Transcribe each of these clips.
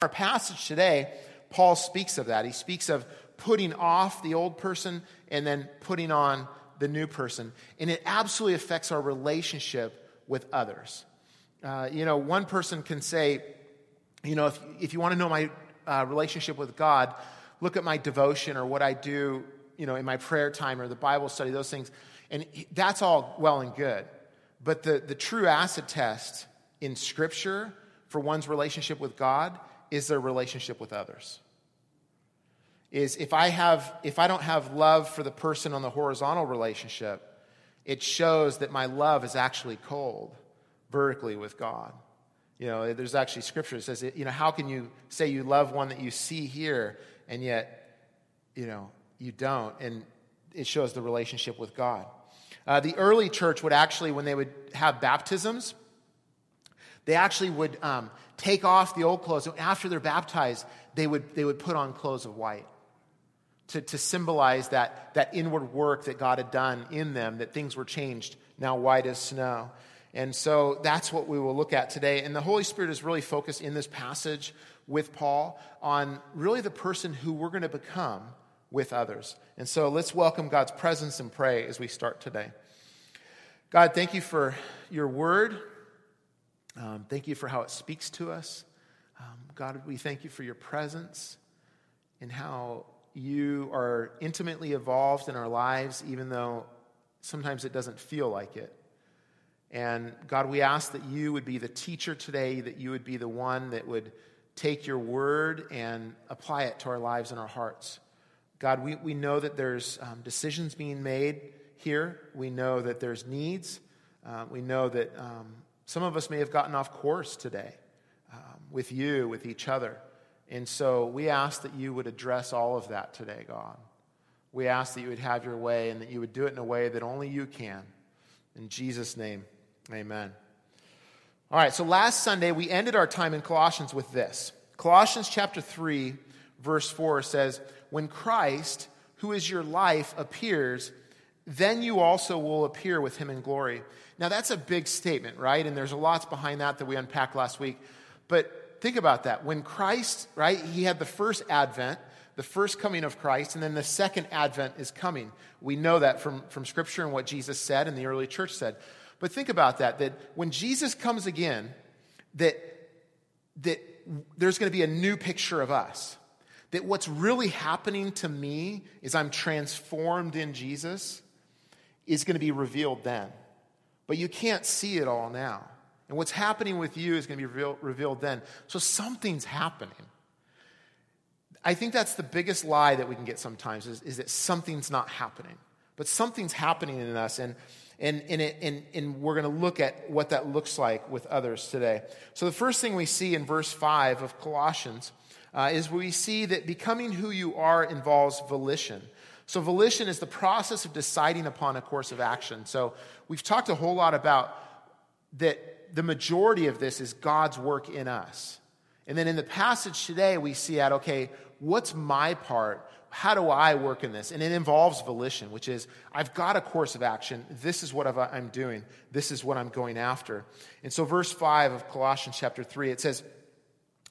Our passage today, Paul speaks of that. He speaks of putting off the old person and then putting on the new person. And it absolutely affects our relationship with others. One person can say, if you want to know my relationship with God, look at my devotion or what I do, in my prayer time or the Bible study, those things. And that's all well and good. But the true acid test in Scripture for one's relationship with God is their relationship with others. Is if I don't have love for the person on the horizontal relationship, it shows that my love is actually cold vertically with God. There's actually scripture that says, how can you say you love one that you see here and yet, you don't? And it shows the relationship with God. The early church would actually, when they would have baptisms, they actually would take off the old clothes. After they're baptized, they would put on clothes of white to symbolize that inward work that God had done in them, that things were changed, now white as snow. And so that's what we will look at today. And the Holy Spirit is really focused in this passage with Paul on really the person who we're going to become with others. And so let's welcome God's presence and pray as we start today. God, thank you for your word. Thank you for how it speaks to us. God, we thank you for your presence and how you are intimately involved in our lives, even though sometimes it doesn't feel like it. And God, we ask that you would be the teacher today, that you would be the one that would take your word and apply it to our lives and our hearts. God, we know that there's decisions being made here. We know that there's needs. We know that some of us may have gotten off course today with you, with each other. And so we ask that you would address all of that today, God. We ask that you would have your way and that you would do it in a way that only you can. In Jesus' name, amen. All right, so last Sunday we ended our time in Colossians with this. Colossians chapter 3, verse 4 says, "When Christ, who is your life, appears, then you also will appear with him in glory." Now that's a big statement, right? And there's a lot behind that we unpacked last week. But think about that. When Christ, right, he had the first advent, the first coming of Christ, and then the second advent is coming. We know that from Scripture and what Jesus said and the early church said. But think about that when Jesus comes again, that there's going to be a new picture of us. That what's really happening to me is I'm transformed in Jesus is going to be revealed then. But you can't see it all now. And what's happening with you is going to be revealed then. So something's happening. I think that's the biggest lie that we can get sometimes is that something's not happening. But something's happening in us, and we're going to look at what that looks like with others today. So the first thing we see in verse 5 of Colossians is we see that becoming who you are involves volition. So volition is the process of deciding upon a course of action. So we've talked a whole lot about that the majority of this is God's work in us. And then in the passage today, we see out, okay, what's my part? How do I work in this? And it involves volition, which is I've got a course of action. This is what I'm doing. This is what I'm going after. And so verse 5 of Colossians chapter 3, it says,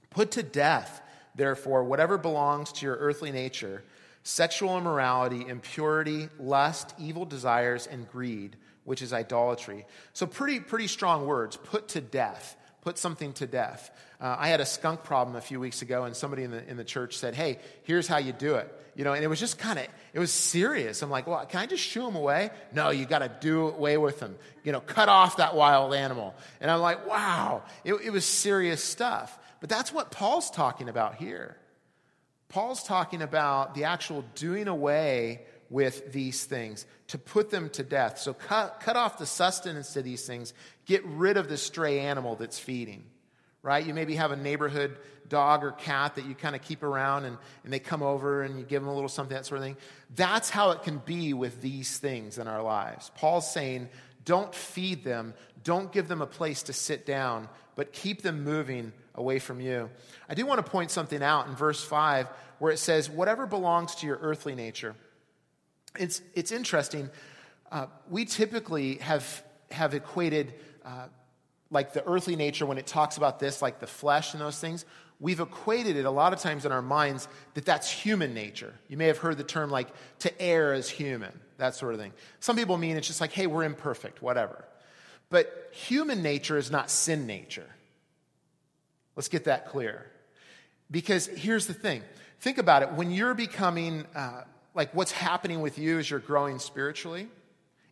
"Put to death, therefore, whatever belongs to your earthly nature, sexual immorality, impurity, lust, evil desires, and greed, which is idolatry." So pretty strong words, put to death, put something to death. I had a skunk problem a few weeks ago, and somebody in the church said, "Hey, here's how you do it." And it was just it was serious. I'm like, "Well, can I just shoo them away?" "No, you got to do away with them. Cut off that wild animal." And I'm like, wow, it was serious stuff. But that's what Paul's talking about here. Paul's talking about the actual doing away with these things, to put them to death. So cut off the sustenance to these things. Get rid of the stray animal that's feeding, right? You maybe have a neighborhood dog or cat that you kind of keep around and they come over and you give them a little something, that sort of thing. That's how it can be with these things in our lives. Paul's saying, don't feed them. Don't give them a place to sit down, but keep them moving away from you. I do want to point something out in verse 5 where it says, whatever belongs to your earthly nature. It's interesting. We typically have equated like the earthly nature when it talks about this, like the flesh and those things. we've equated it a lot of times in our minds that that's human nature. You may have heard the term like to err is human, that sort of thing. Some people mean it's just like, hey, we're imperfect, whatever. But human nature is not sin nature. Let's get that clear. Because here's the thing. Think about it. When you're becoming, like what's happening with you as you're growing spiritually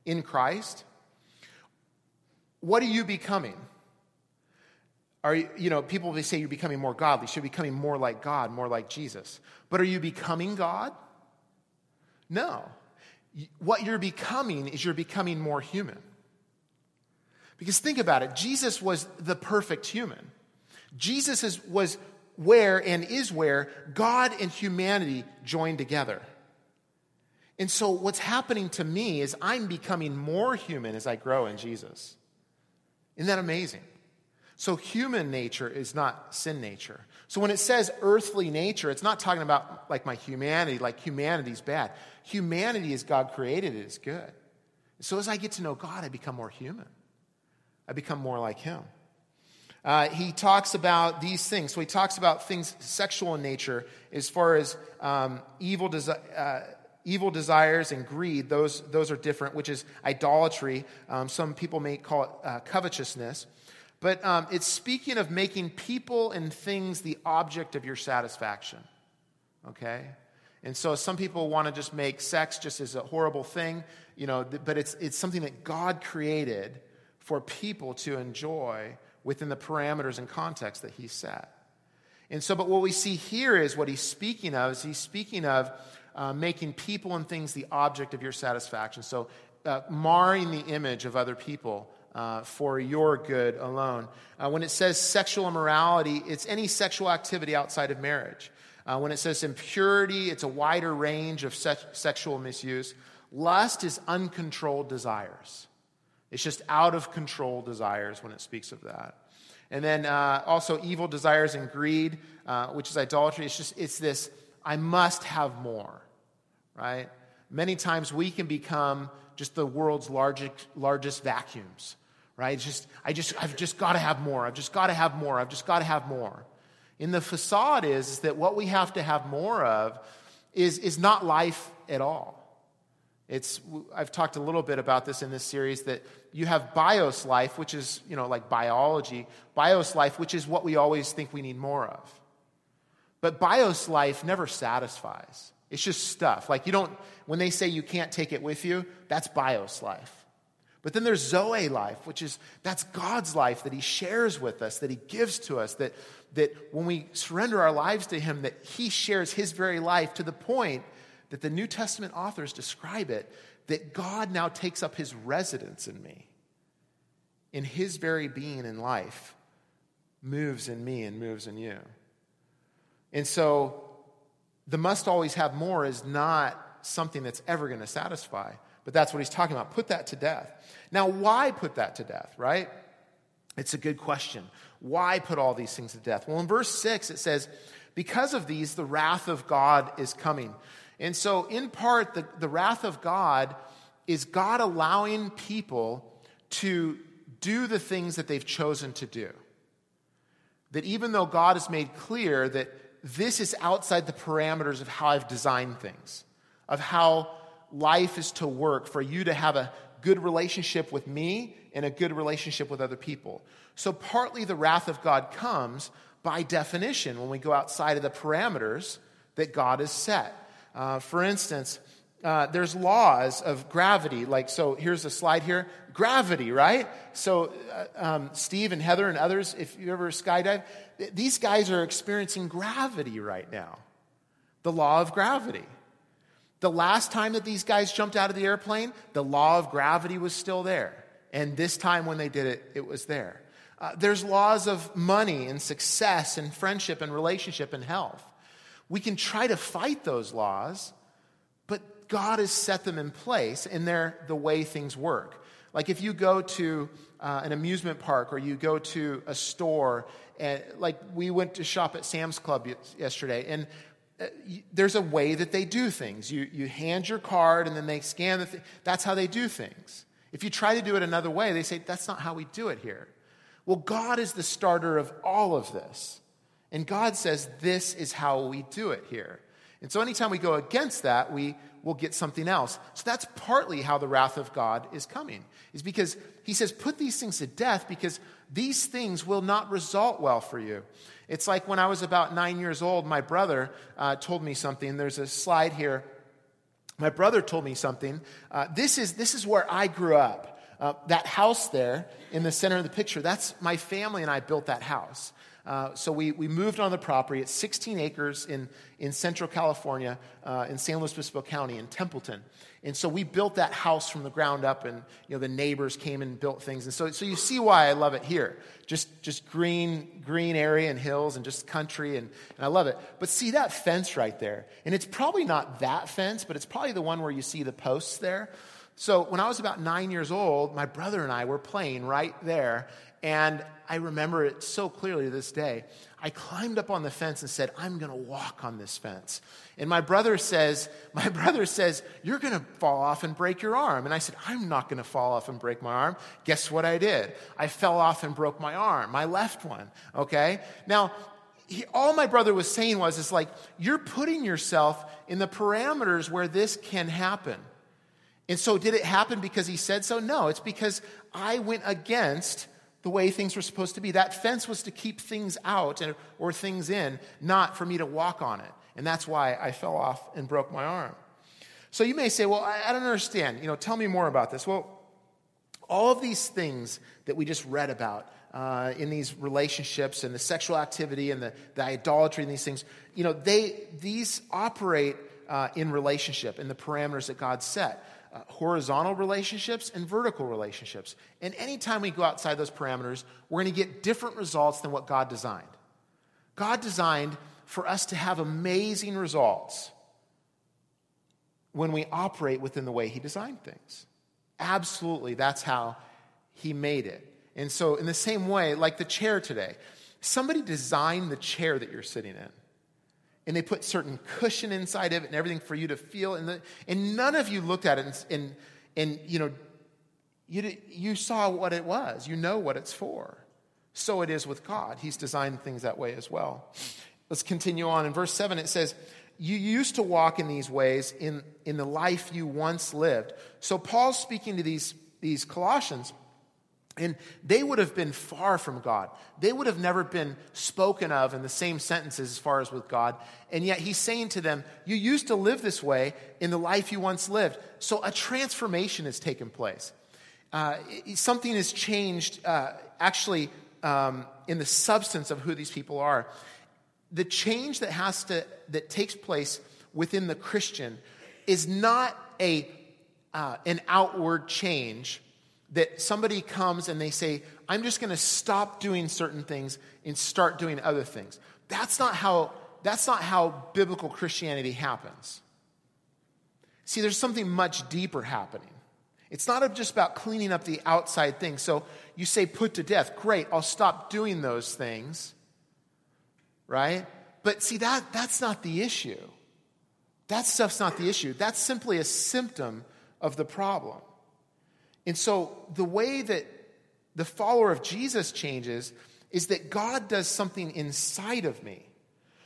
in Christ, what are you becoming? People they say you're becoming more godly. So you're becoming more like God, more like Jesus. But are you becoming God? No. What you're becoming is you're becoming more human. Because think about it. Jesus was the perfect human. Jesus was where and is where God and humanity joined together. And so what's happening to me is I'm becoming more human as I grow in Jesus. Isn't that amazing? So human nature is not sin nature. So when it says earthly nature, it's not talking about like my humanity, like humanity's bad. Humanity as God created it is good. So as I get to know God, I become more human. I become more like him. He talks about these things. So he talks about things sexual in nature as far as evil desires and greed. Those are different, which is idolatry. Some people may call it covetousness. But it's speaking of making people and things the object of your satisfaction. Okay? And so some people want to just make sex just as a horrible thing, but it's something that God created for people to enjoy within the parameters and context that he set. And so, but what we see here is what he's speaking of, making people and things the object of your satisfaction. So marring the image of other people for your good alone. When it says sexual immorality, it's any sexual activity outside of marriage. When it says impurity, it's a wider range of sexual misuse. Lust is uncontrolled desires. It's just out-of-control desires when it speaks of that. And then also evil desires and greed, which is idolatry. It's this, I must have more, right? Many times we can become just the world's largest vacuums, right? It's just, I've just got to have more. I've just got to have more. I've just got to have more. And the facade is that what we have to have more of is not life at all. I've talked a little bit about this in this series, that you have bios life, which is, like biology, bios life, which is what we always think we need more of. But bios life never satisfies. It's just stuff. Like when they say you can't take it with you, that's bios life. But then there's zoe life, which is, that's God's life that he shares with us, that he gives to us, that when we surrender our lives to him, that he shares his very life to the point that the New Testament authors describe it, that God now takes up his residence in me. In his very being and life moves in me and moves in you. And so the must always have more is not something that's ever going to satisfy, but that's what he's talking about. Put that to death. Now, why put that to death, right? It's a good question. Why put all these things to death? Well, in verse 6, it says, because of these, the wrath of God is coming. And so, in part, the wrath of God is God allowing people to do the things that they've chosen to do. That even though God has made clear that this is outside the parameters of how I've designed things, of how life is to work for you to have a good relationship with me and a good relationship with other people. So partly the wrath of God comes by definition when we go outside of the parameters that God has set. For instance, there's laws of gravity. So here's a slide here. Gravity, right? So Steve and Heather and others, if you ever skydive, these guys are experiencing gravity right now. The law of gravity. The last time that these guys jumped out of the airplane, the law of gravity was still there. And this time when they did it, it was there. There's laws of money and success and friendship and relationship and health. We can try to fight those laws, but God has set them in place, and they're the way things work. Like if you go to an amusement park or you go to a store, and like we went to shop at Sam's Club yesterday, and there's a way that they do things. You hand your card, and then they scan the thing. That's how they do things. If you try to do it another way, they say, that's not how we do it here. Well, God is the starter of all of this. And God says, this is how we do it here. And so anytime we go against that, we will get something else. So that's partly how the wrath of God is coming, is because he says, put these things to death because these things will not result well for you. It's like when I was about 9 years old, my brother told me something. There's a slide here. My brother told me something. This is where I grew up. That house there in the center of the picture, that's my family and I built that house. So we moved on the property. It's 16 acres in Central California, in San Luis Obispo County, in Templeton. And so we built that house from the ground up, and you know the neighbors came and built things. And so you see why I love it here. Just green area and hills and just country, and I love it. But see that fence right there. And it's probably not that fence, but it's probably the one where you see the posts there. So when I was about 9 years old, my brother and I were playing right there, and I remember it so clearly to this day. I climbed up on the fence and said, "I'm going to walk on this fence." And my brother says, "You're going to fall off and break your arm." And I said, "I'm not going to fall off and break my arm." Guess what I did? I fell off and broke my arm, my left one, okay? Now, all my brother was saying was, it's like, you're putting yourself in the parameters where this can happen. And so did it happen because he said so? No, it's because I went against the way things were supposed to be. That fence was to keep things out or things in, not for me to walk on it. And that's why I fell off and broke my arm. So you may say, well, I don't understand. Tell me more about this. Well, all of these things that we just read about in these relationships and the sexual activity and the idolatry and these things, these operate in relationship in the parameters that God set. Horizontal relationships and vertical relationships. And anytime we go outside those parameters, we're going to get different results than what God designed. God designed for us to have amazing results when we operate within the way he designed things. Absolutely, that's how he made it. And so in the same way, like the chair today, somebody designed the chair that you're sitting in. And they put certain cushion inside of it and everything for you to feel. And none of you looked at it and you saw what it was. You know what it's for. So it is with God. He's designed things that way as well. Let's continue on. In verse 7, it says, you used to walk in these ways in the life you once lived. So Paul's speaking to these Colossians. And they would have been far from God. They would have never been spoken of in the same sentences as far as with God. And yet he's saying to them, you used to live this way in the life you once lived. So a transformation has taken place. Something has changed in the substance of who these people are. The change that takes place within the Christian is not an outward change that somebody comes and they say, I'm just going to stop doing certain things and start doing other things. That's not how biblical Christianity happens. See, there's something much deeper happening. It's not just about cleaning up the outside things. So you say put to death. Great, I'll stop doing those things. Right? But see, that's not the issue. That stuff's not the issue. That's simply a symptom of the problem. And so the way that the follower of Jesus changes is that God does something inside of me.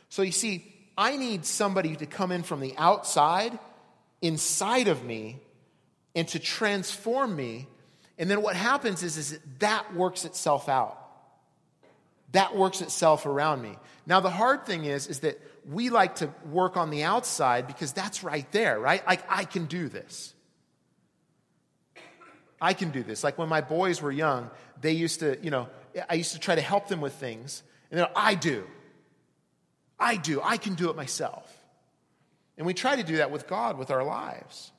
So you see, I need somebody to come in from the outside, inside of me, and to transform me. And then what happens is that works itself out. That works itself around me. Now the hard thing is that we like to work on the outside because that's right there, right? Like, I can do this. I can do this. Like when my boys were young, they used to, I used to try to help them with things. And they're, I do. I can do it myself. And we try to do that with God, with our lives.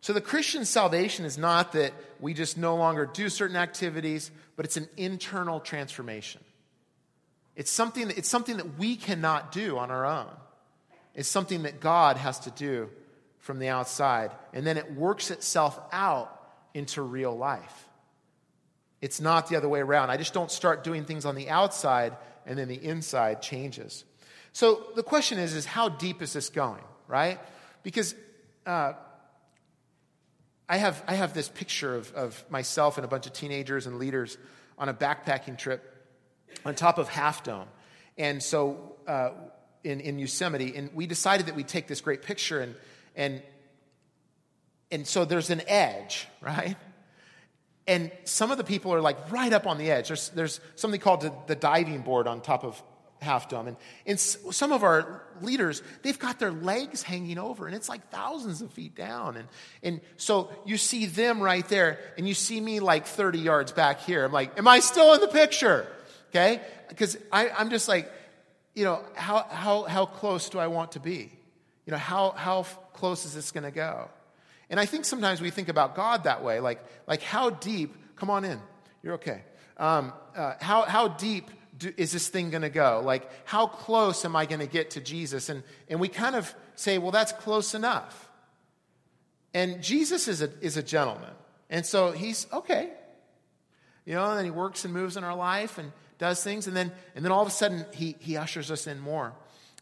So the Christian salvation is not that we just no longer do certain activities, but it's an internal transformation. It's something that we cannot do on our own. It's something that God has to do from the outside. And then it works itself out into real life. It's not the other way around. I just don't start doing things on the outside and then the inside changes. So the question is how deep is this going, right? Because I have this picture of myself and a bunch of teenagers and leaders on a backpacking trip on top of Half Dome. And so in Yosemite, and we decided that we'd take this great picture, and so there's an edge, right? And some of the people are like right up on the edge. There's something called the diving board on top of Half Dome. And some of our leaders, they've got their legs hanging over, and it's like thousands of feet down. And so you see them right there, and you see me like 30 yards back here. I'm like, am I still in the picture? Okay? Because I'm just like, you know, how close do I want to be? You know, how close is this going to go? And I think sometimes we think about God that way, like how deep, come on in, you're okay. How deep is this thing going to go? Like, how close am I going to get to Jesus? And we kind of say, well, that's close enough. And Jesus is a gentleman. And so he's okay. You know, and then he works and moves in our life and does things. And then all of a sudden, he ushers us in more.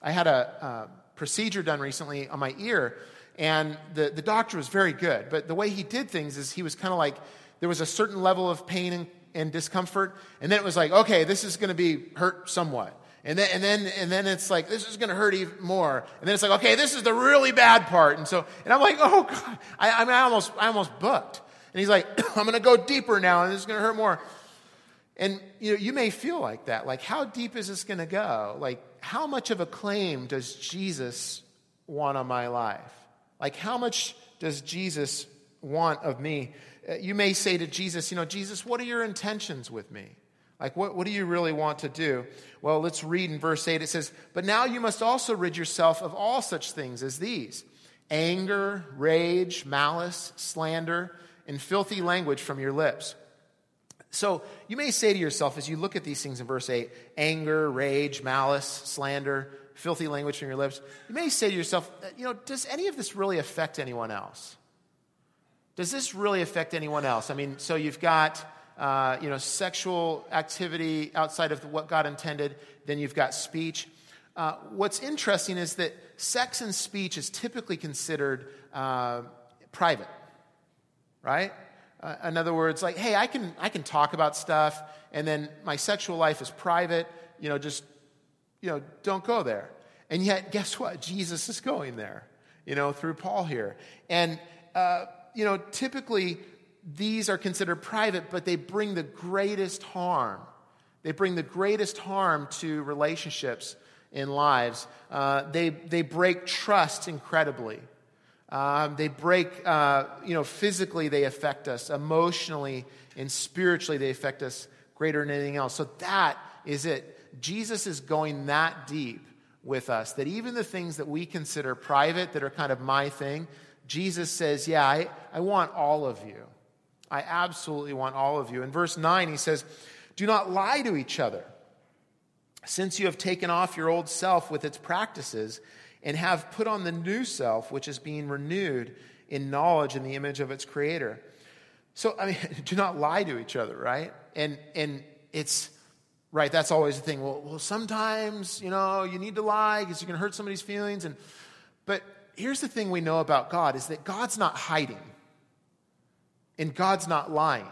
I had a procedure done recently on my ear, and the doctor was very good. But the way he did things is he was kind of like, there was a certain level of pain and discomfort. And then it was like, okay, this is going to be hurt somewhat. And then it's like, this is going to hurt even more. And then it's like, okay, this is the really bad part. And I'm like, oh God, I almost booked. And he's like, I'm going to go deeper now, and this is going to hurt more. And you know, you may feel like that. Like, how deep is this going to go? Like, how much of a claim does Jesus want on my life? Like, how much does Jesus want of me? You may say to Jesus, you know, Jesus, what are your intentions with me? Like, what do you really want to do? Well, let's read in verse 8. It says, but now you must also rid yourself of all such things as these: anger, rage, malice, slander, and filthy language from your lips. So you may say to yourself as you look at these things in verse 8, anger, rage, malice, slander, filthy language from your lips, you may say to yourself, you know, does any of this really affect anyone else? Does this really affect anyone else? I mean, so you've got, you know, sexual activity outside of what God intended. Then you've got speech. What's interesting is that sex and speech is typically considered private, right? In other words, like, hey, I can talk about stuff, and then my sexual life is private. You know, just, you know, don't go there. And yet, guess what? Jesus is going there, you know, through Paul here. And, you know, typically these are considered private, but they bring the greatest harm. They bring the greatest harm to relationships in lives. They break trust incredibly. They break, you know, physically they affect us. Emotionally and spiritually they affect us greater than anything else. So that is it. Jesus is going that deep with us that even the things that we consider private, that are kind of my thing, Jesus says, yeah, I want all of you. I absolutely want all of you. In verse 9, he says, do not lie to each other, since you have taken off your old self with its practices and have put on the new self, which is being renewed in knowledge in the image of its creator. So, I mean, do not lie to each other, right? And it's... right, that's always the thing. Well, sometimes, you know, you need to lie because you can hurt somebody's feelings. But here's the thing we know about God is that God's not hiding. And God's not lying.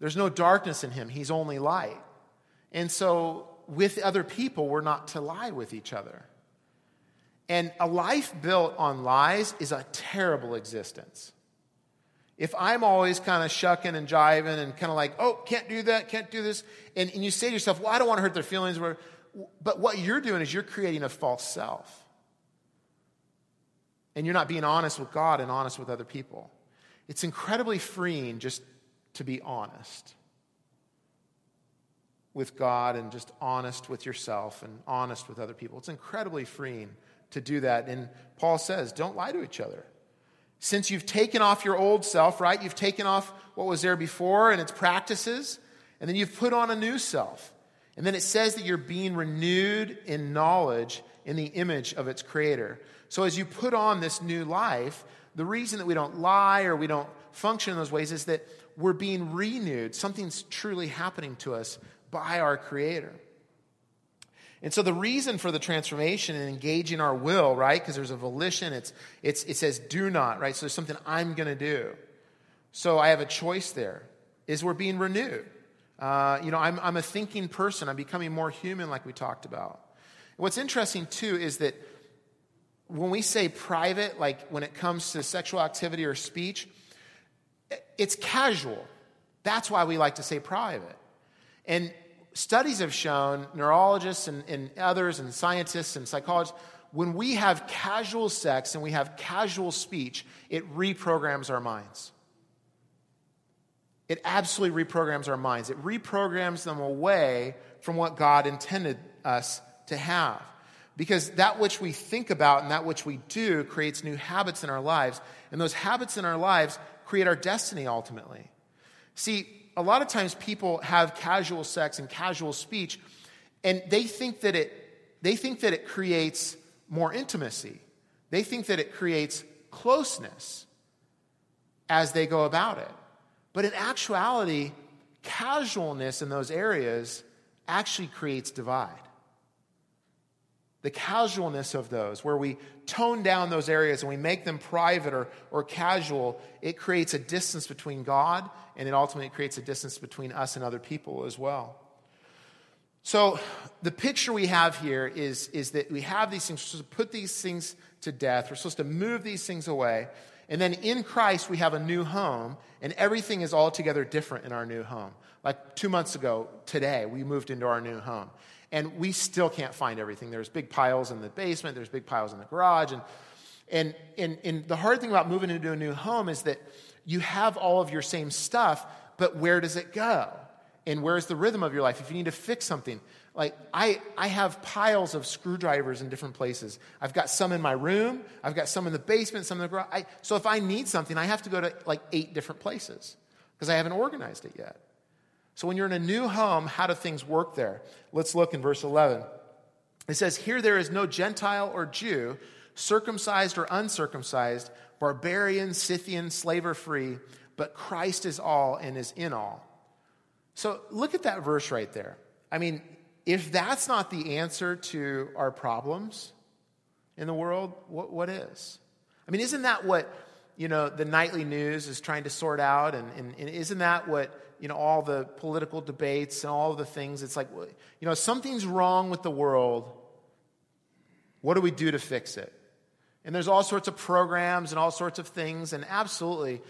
There's no darkness in him. He's only light. And so with other people, we're not to lie with each other. And a life built on lies is a terrible existence. If I'm always kind of shucking and jiving and kind of like, oh, can't do that, can't do this, and you say to yourself, well, I don't want to hurt their feelings, but what you're doing is you're creating a false self. And you're not being honest with God and honest with other people. It's incredibly freeing just to be honest with God and just honest with yourself and honest with other people. It's incredibly freeing to do that. And Paul says, don't lie to each other. Since you've taken off your old self, right? You've taken off what was there before and its practices, and then you've put on a new self. And then it says that you're being renewed in knowledge in the image of its creator. So as you put on this new life, the reason that we don't lie or we don't function in those ways is that we're being renewed. Something's truly happening to us by our creator. And so the reason for the transformation and engaging our will, right? Because there's a volition. It says do not, right? So there's something I'm going to do. So I have a choice there. Is we're being renewed. I'm a thinking person. I'm becoming more human, like we talked about. What's interesting, too, is that when we say private, like when it comes to sexual activity or speech, it's casual. That's why we like to say private. And studies have shown, neurologists and others and scientists and psychologists, when we have casual sex and we have casual speech, it reprograms our minds. It absolutely reprograms our minds. It reprograms them away from what God intended us to have. Because that which we think about and that which we do creates new habits in our lives. And those habits in our lives create our destiny ultimately. See, a lot of times people have casual sex and casual speech, and they think that it creates more intimacy. They think that it creates closeness as they go about it. But in actuality, casualness in those areas actually creates divide. The casualness of those, where we tone down those areas and we make them private or casual, it creates a distance between God, and it ultimately creates a distance between us and other people as well. So the picture we have here is that we have these things, we're supposed to put these things to death, we're supposed to move these things away, and then in Christ we have a new home, and everything is altogether different in our new home. Like 2 months ago, today, we moved into our new home, and we still can't find everything. There's big piles in the basement, there's big piles in the garage, and the hard thing about moving into a new home is that you have all of your same stuff, but where does it go? And where's the rhythm of your life? If you need to fix something, like I have piles of screwdrivers in different places. I've got some in my room. I've got some in the basement, some in the garage. So if I need something, I have to go to like 8 different places because I haven't organized it yet. So when you're in a new home, how do things work there? Let's look in verse 11. It says, "Here there is no Gentile or Jew, circumcised or uncircumcised, barbarian, Scythian, slave or free, but Christ is all and is in all." So look at that verse right there. I mean, if that's not the answer to our problems in the world, what is? I mean, isn't that what, the nightly news is trying to sort out? And isn't that what, all the political debates and all the things? It's like, something's wrong with the world. What do we do to fix it? And there's all sorts of programs and all sorts of things. And absolutely,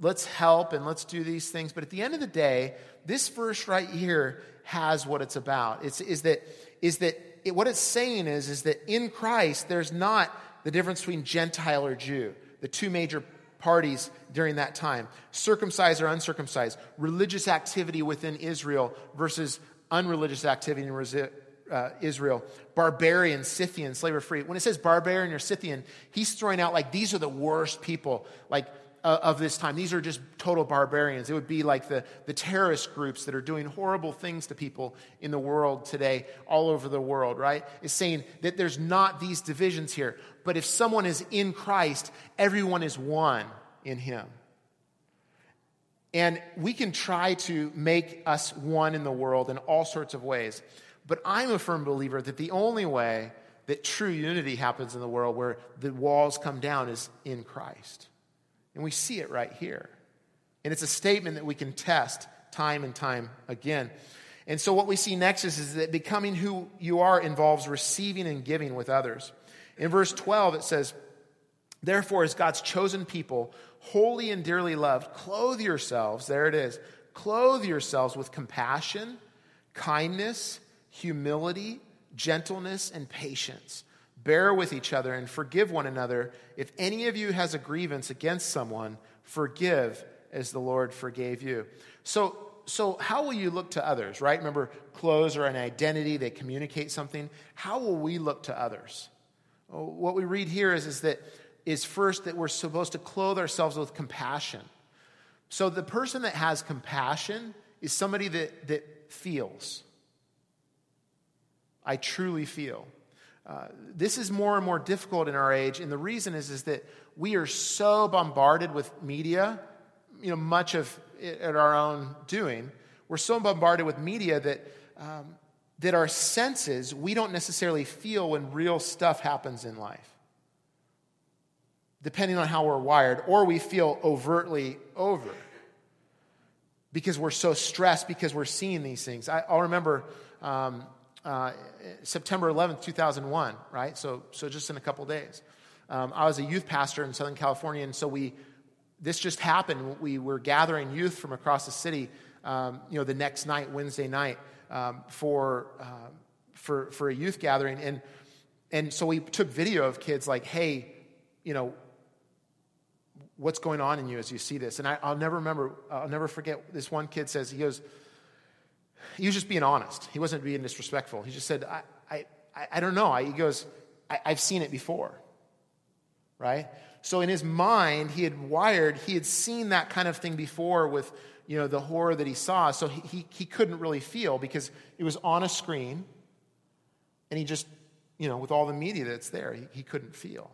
let's help and let's do these things. But at the end of the day, this verse right here has what it's about. What it's saying is that in Christ, there's not the difference between Gentile or Jew, the two major parties during that time, circumcised or uncircumcised, religious activity within Israel versus unreligious activity in Israel, barbarian, Scythian, slave or free. When it says barbarian or Scythian, he's throwing out like these are the worst people, like of this time. These are just total barbarians. It would be like the terrorist groups that are doing horrible things to people in the world today, all over the world, right? It's saying that there's not these divisions here. But if someone is in Christ, everyone is one in him. And we can try to make us one in the world in all sorts of ways. But I'm a firm believer that the only way that true unity happens in the world where the walls come down is in Christ. And we see it right here. And it's a statement that we can test time and time again. And so what we see next is that becoming who you are involves receiving and giving with others. In verse 12, it says, "Therefore, as God's chosen people, holy and dearly loved, clothe yourselves," there it is, "clothe yourselves with compassion, kindness, humility, gentleness, and patience. Bear with each other and forgive one another. If any of you has a grievance against someone, forgive as the Lord forgave you." So how will you look to others, right? Remember, clothes are an identity. They communicate something. How will we look to others? What we read here is first that we're supposed to clothe ourselves with compassion. So the person that has compassion is somebody that feels. I truly feel. This is more and more difficult in our age, and the reason is that we are so bombarded with media, much of it at our own doing. We're so bombarded with media that our senses, we don't necessarily feel when real stuff happens in life, depending on how we're wired, or we feel overtly over. because we're so stressed, because we're seeing these things. I'll remember September 11th, 2001, right? So just in a couple days. I was a youth pastor in Southern California, and so this just happened. We were gathering youth from across the city, the next night, Wednesday night, for a youth gathering. And so we took video of kids like, hey, what's going on in you as you see this? And I'll never forget, this one kid says, he was just being honest. He wasn't being disrespectful. He just said, I don't know. I've seen it before, right? So in his mind, he had seen that kind of thing before with, the horror that he saw. So he couldn't really feel because it was on a screen, and he just, with all the media that's there, he couldn't feel.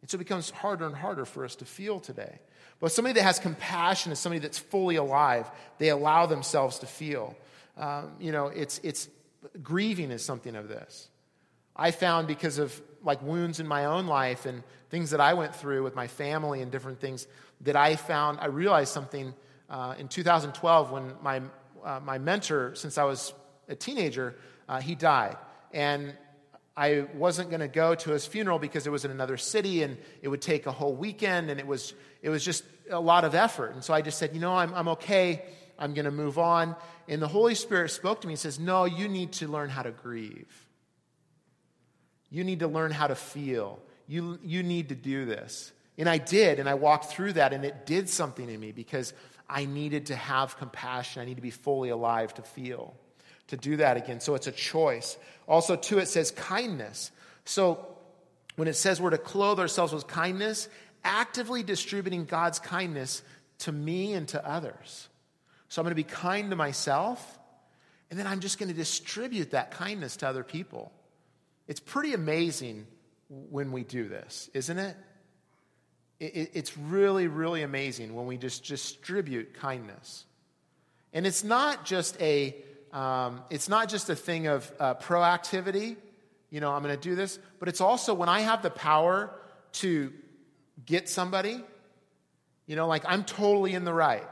And so it becomes harder and harder for us to feel today. But somebody that has compassion is somebody that's fully alive. They allow themselves to feel. It's grieving is something of this. I found because of wounds in my own life and things that I went through with my family and different things that I realized something in 2012 when my mentor, since I was a teenager, he died. And I wasn't going to go to his funeral because it was in another city and it would take a whole weekend, and it was just a lot of effort. And so I just said, I'm okay. I'm going to move on. And the Holy Spirit spoke to me and says, no, you need to learn how to grieve. You need to learn how to feel. You need to do this. And I did, and I walked through that, and it did something in me because I needed to have compassion. I need to be fully alive to feel, to do that again. So it's a choice. Also, too, it says kindness. So when it says we're to clothe ourselves with kindness, actively distributing God's kindness to me and to others. So I'm going to be kind to myself, and then I'm just going to distribute that kindness to other people. It's pretty amazing when we do this, isn't it? It's really, really amazing when we just distribute kindness. And it's not just a thing of proactivity, I'm going to do this, but it's also when I have the power to get somebody, I'm totally in the right,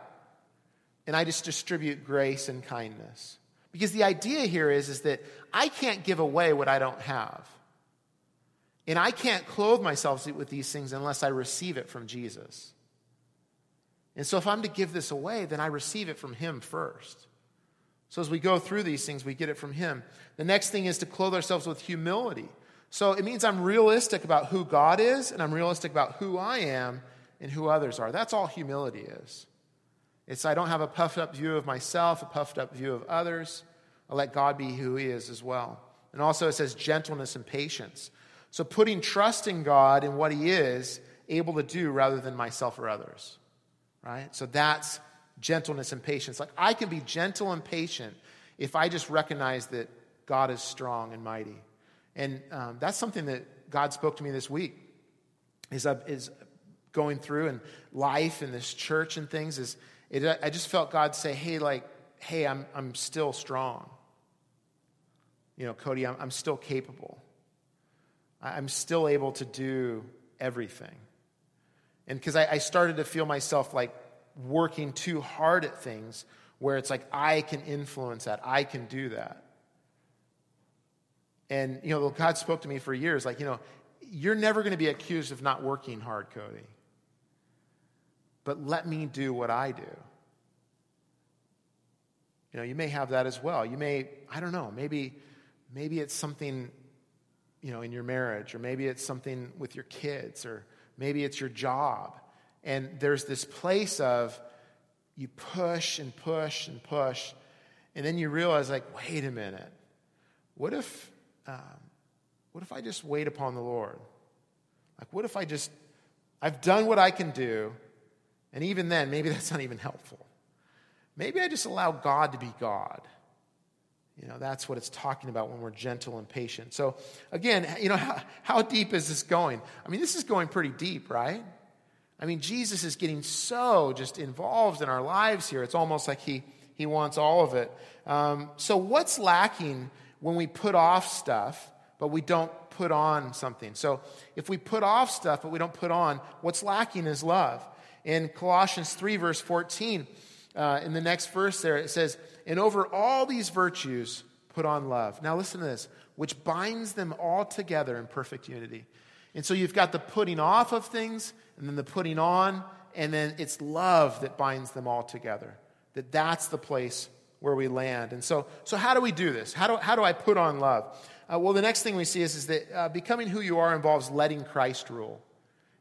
and I just distribute grace and kindness. Because the idea here is that I can't give away what I don't have, and I can't clothe myself with these things unless I receive it from Jesus. And so if I'm to give this away, then I receive it from him first. So as we go through these things, we get it from him. The next thing is to clothe ourselves with humility. So it means I'm realistic about who God is, and I'm realistic about who I am and who others are. That's all humility is. It's I don't have a puffed-up view of myself, a puffed-up view of others. I let God be who he is as well. And also it says gentleness and patience. So putting trust in God and what he is able to do rather than myself or others, right? So that's gentleness and patience. I can be gentle and patient if I just recognize that God is strong and mighty. And that's something that God spoke to me this week, is going through and life and this church and things. I just felt God say, hey, I'm still strong. Cody, I'm still capable. I'm still able to do everything. And because I started to feel myself working too hard at things where it's I can influence that. I can do that. And, God spoke to me for years, you're never going to be accused of not working hard, Cody. But let me do what I do. You may have that as well. You may, I don't know, maybe it's something, in your marriage, or maybe it's something with your kids, or maybe it's your job. And there's this place of you push and push and push, and then you realize, wait a minute, what if I just wait upon the Lord? What if I've done what I can do, and even then, maybe that's not even helpful. Maybe I just allow God to be God. That's what it's talking about when we're gentle and patient. So again, how deep is this going? This is going pretty deep, right? Jesus is getting so just involved in our lives here. It's almost like he wants all of it. So what's lacking when we put off stuff, but we don't put on something? So if we put off stuff, but we don't put on, what's lacking is love. In Colossians 3, verse 14, in the next verse there, it says, and over all these virtues, put on love. Now listen to this, which binds them all together in perfect unity. And so you've got the putting off of things, and then the putting on, and then it's love that binds them all together. That's the place where we land. And so how do we do this? How do I put on love? Well, the next thing we see is that becoming who you are involves letting Christ rule.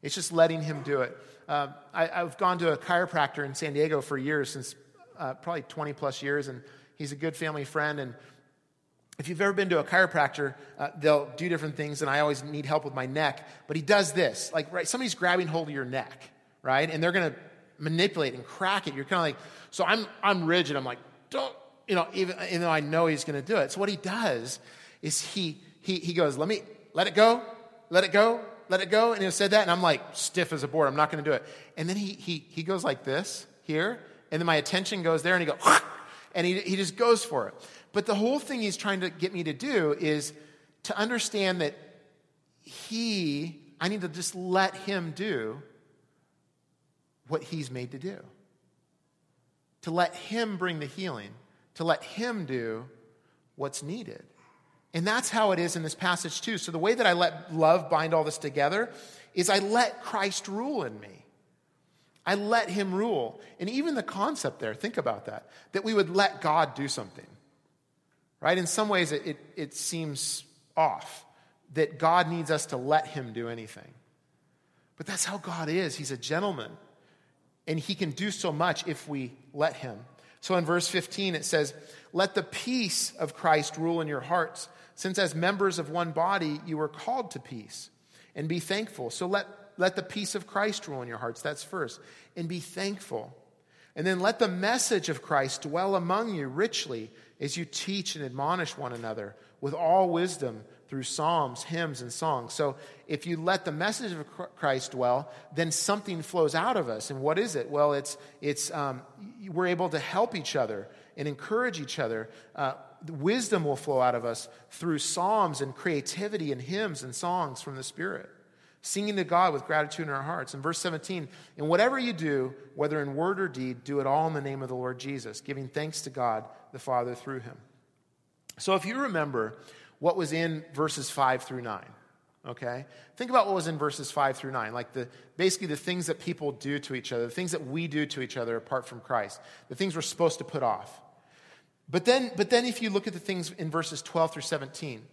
It's just letting him do it. I've gone to a chiropractor in San Diego for years, since probably 20 plus years, and he's a good family friend. And if you've ever been to a chiropractor, they'll do different things, and I always need help with my neck. But he does this. Like, right, somebody's grabbing hold of your neck, right? And they're going to manipulate and crack it. You're kind of like, so I'm rigid. I'm like, don't, even though I know he's going to do it. So what he does is he goes, let it go. And he said that, and I'm like, stiff as a board. I'm not going to do it. And then he goes like this here, and then my attention goes there, and he goes, and he just goes for it. But the whole thing he's trying to get me to do is to understand that I need to just let him do what he's made to do. To let him bring the healing. To let him do what's needed. And that's how it is in this passage too. So the way that I let love bind all this together is I let Christ rule in me. I let him rule. And even the concept there, think about that we would let God do something. Right? In some ways, it seems off that God needs us to let him do anything. But that's how God is. He's a gentleman. And he can do so much if we let him. So in verse 15, it says, let the peace of Christ rule in your hearts, since as members of one body, you were called to peace. And be thankful. So let the peace of Christ rule in your hearts. That's first. And be thankful. And then let the message of Christ dwell among you richly as you teach and admonish one another with all wisdom through psalms, hymns, and songs. So if you let the message of Christ dwell, then something flows out of us. And what is it? Well, it's we're able to help each other and encourage each other. Wisdom will flow out of us through psalms and creativity and hymns and songs from the Spirit. Singing to God with gratitude in our hearts. In verse 17, and whatever you do, whether in word or deed, do it all in the name of the Lord Jesus, giving thanks to God the Father through him. So if you remember what was in verses 5 through 9, okay? Think about what was in verses 5 through 9, like basically the things that people do to each other, the things that we do to each other apart from Christ, the things we're supposed to put off. But then if you look at the things in verses 12 through 17,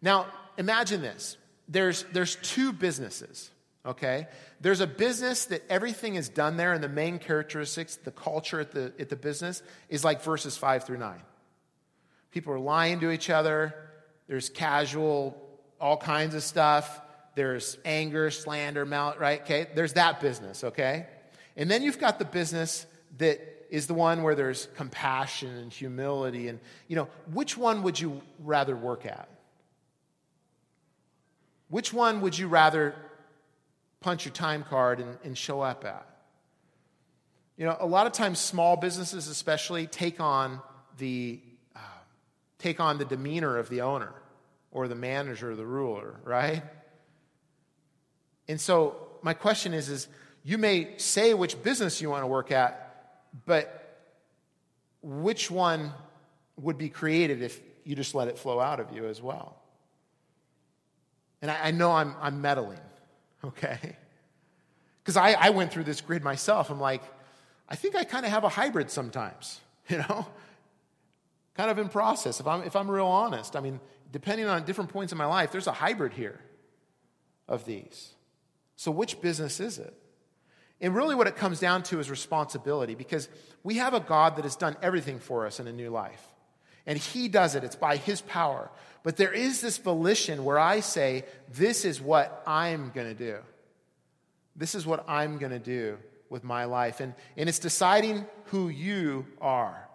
now imagine this. There's two businesses, okay? There's a business that everything is done there, and the main characteristics, the culture at the business, is like verses 5 through 9. People are lying to each other. There's casual, all kinds of stuff. There's anger, slander, malice, right? Okay, there's that business, okay? And then you've got the business that is the one where there's compassion and humility. And, which one would you rather work at? Which one would you rather punch your time card and show up at? A lot of times small businesses especially take on the demeanor of the owner or the manager or the ruler, right? And so my question is you may say which business you want to work at, but which one would be created if you just let it flow out of you as well? And I know I'm meddling, okay? Because I went through this grid myself. I'm like, I think I kind of have a hybrid sometimes, kind of in process. If I'm real honest, I mean, depending on different points in my life, there's a hybrid here of these. So which business is it? And really what it comes down to is responsibility, because we have a God that has done everything for us in a new life. And he does it. It's by his power. But there is this volition where I say, this is what I'm going to do. This is what I'm going to do with my life. And it's deciding who you are,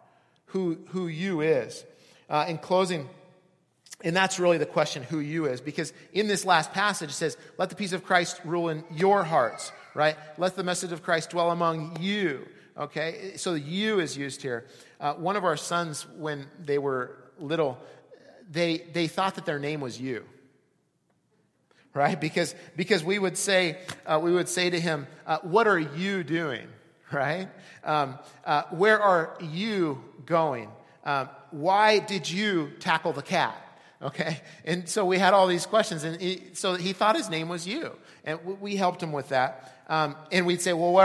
who you is. In closing, and that's really the question, who you is. Because in this last passage, it says, let the peace of Christ rule in your hearts, right? Let the message of Christ dwell among you. Okay, so you is used here. One of our sons, when they were little, they thought that their name was you, right? Because we would say to him, "What are you doing?" right? Where are you going? Why did you tackle the cat? Okay, and so we had all these questions, and so he thought his name was you, and we helped him with that. And we'd say, well,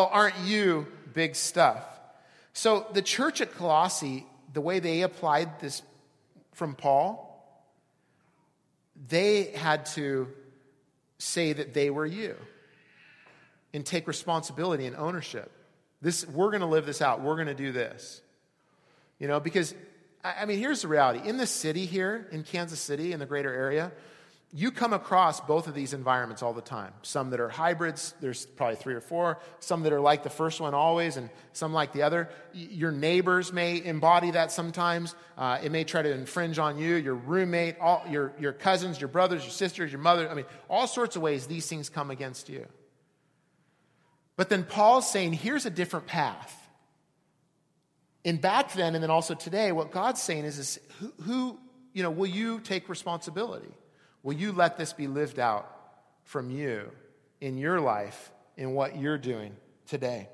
aren't you big stuff? So the church at Colossae, the way they applied this from Paul, they had to say that they were you and take responsibility and ownership. We're going to live this out. We're going to do this. You know, because, I mean, here's the reality. In the city here, in Kansas City, in the greater area, you come across both of these environments all the time. Some that are hybrids, there's probably 3 or 4. Some that are like the first one always, and some like the other. Your neighbors may embody that sometimes. It may try to infringe on you, your roommate, all your cousins, your brothers, your sisters, your mother. I mean, all sorts of ways these things come against you. But then Paul's saying, here's a different path. And back then, and then also today, what God's saying is who you know, will you take responsibility? Will you let this be lived out from you in your life, in what you're doing today?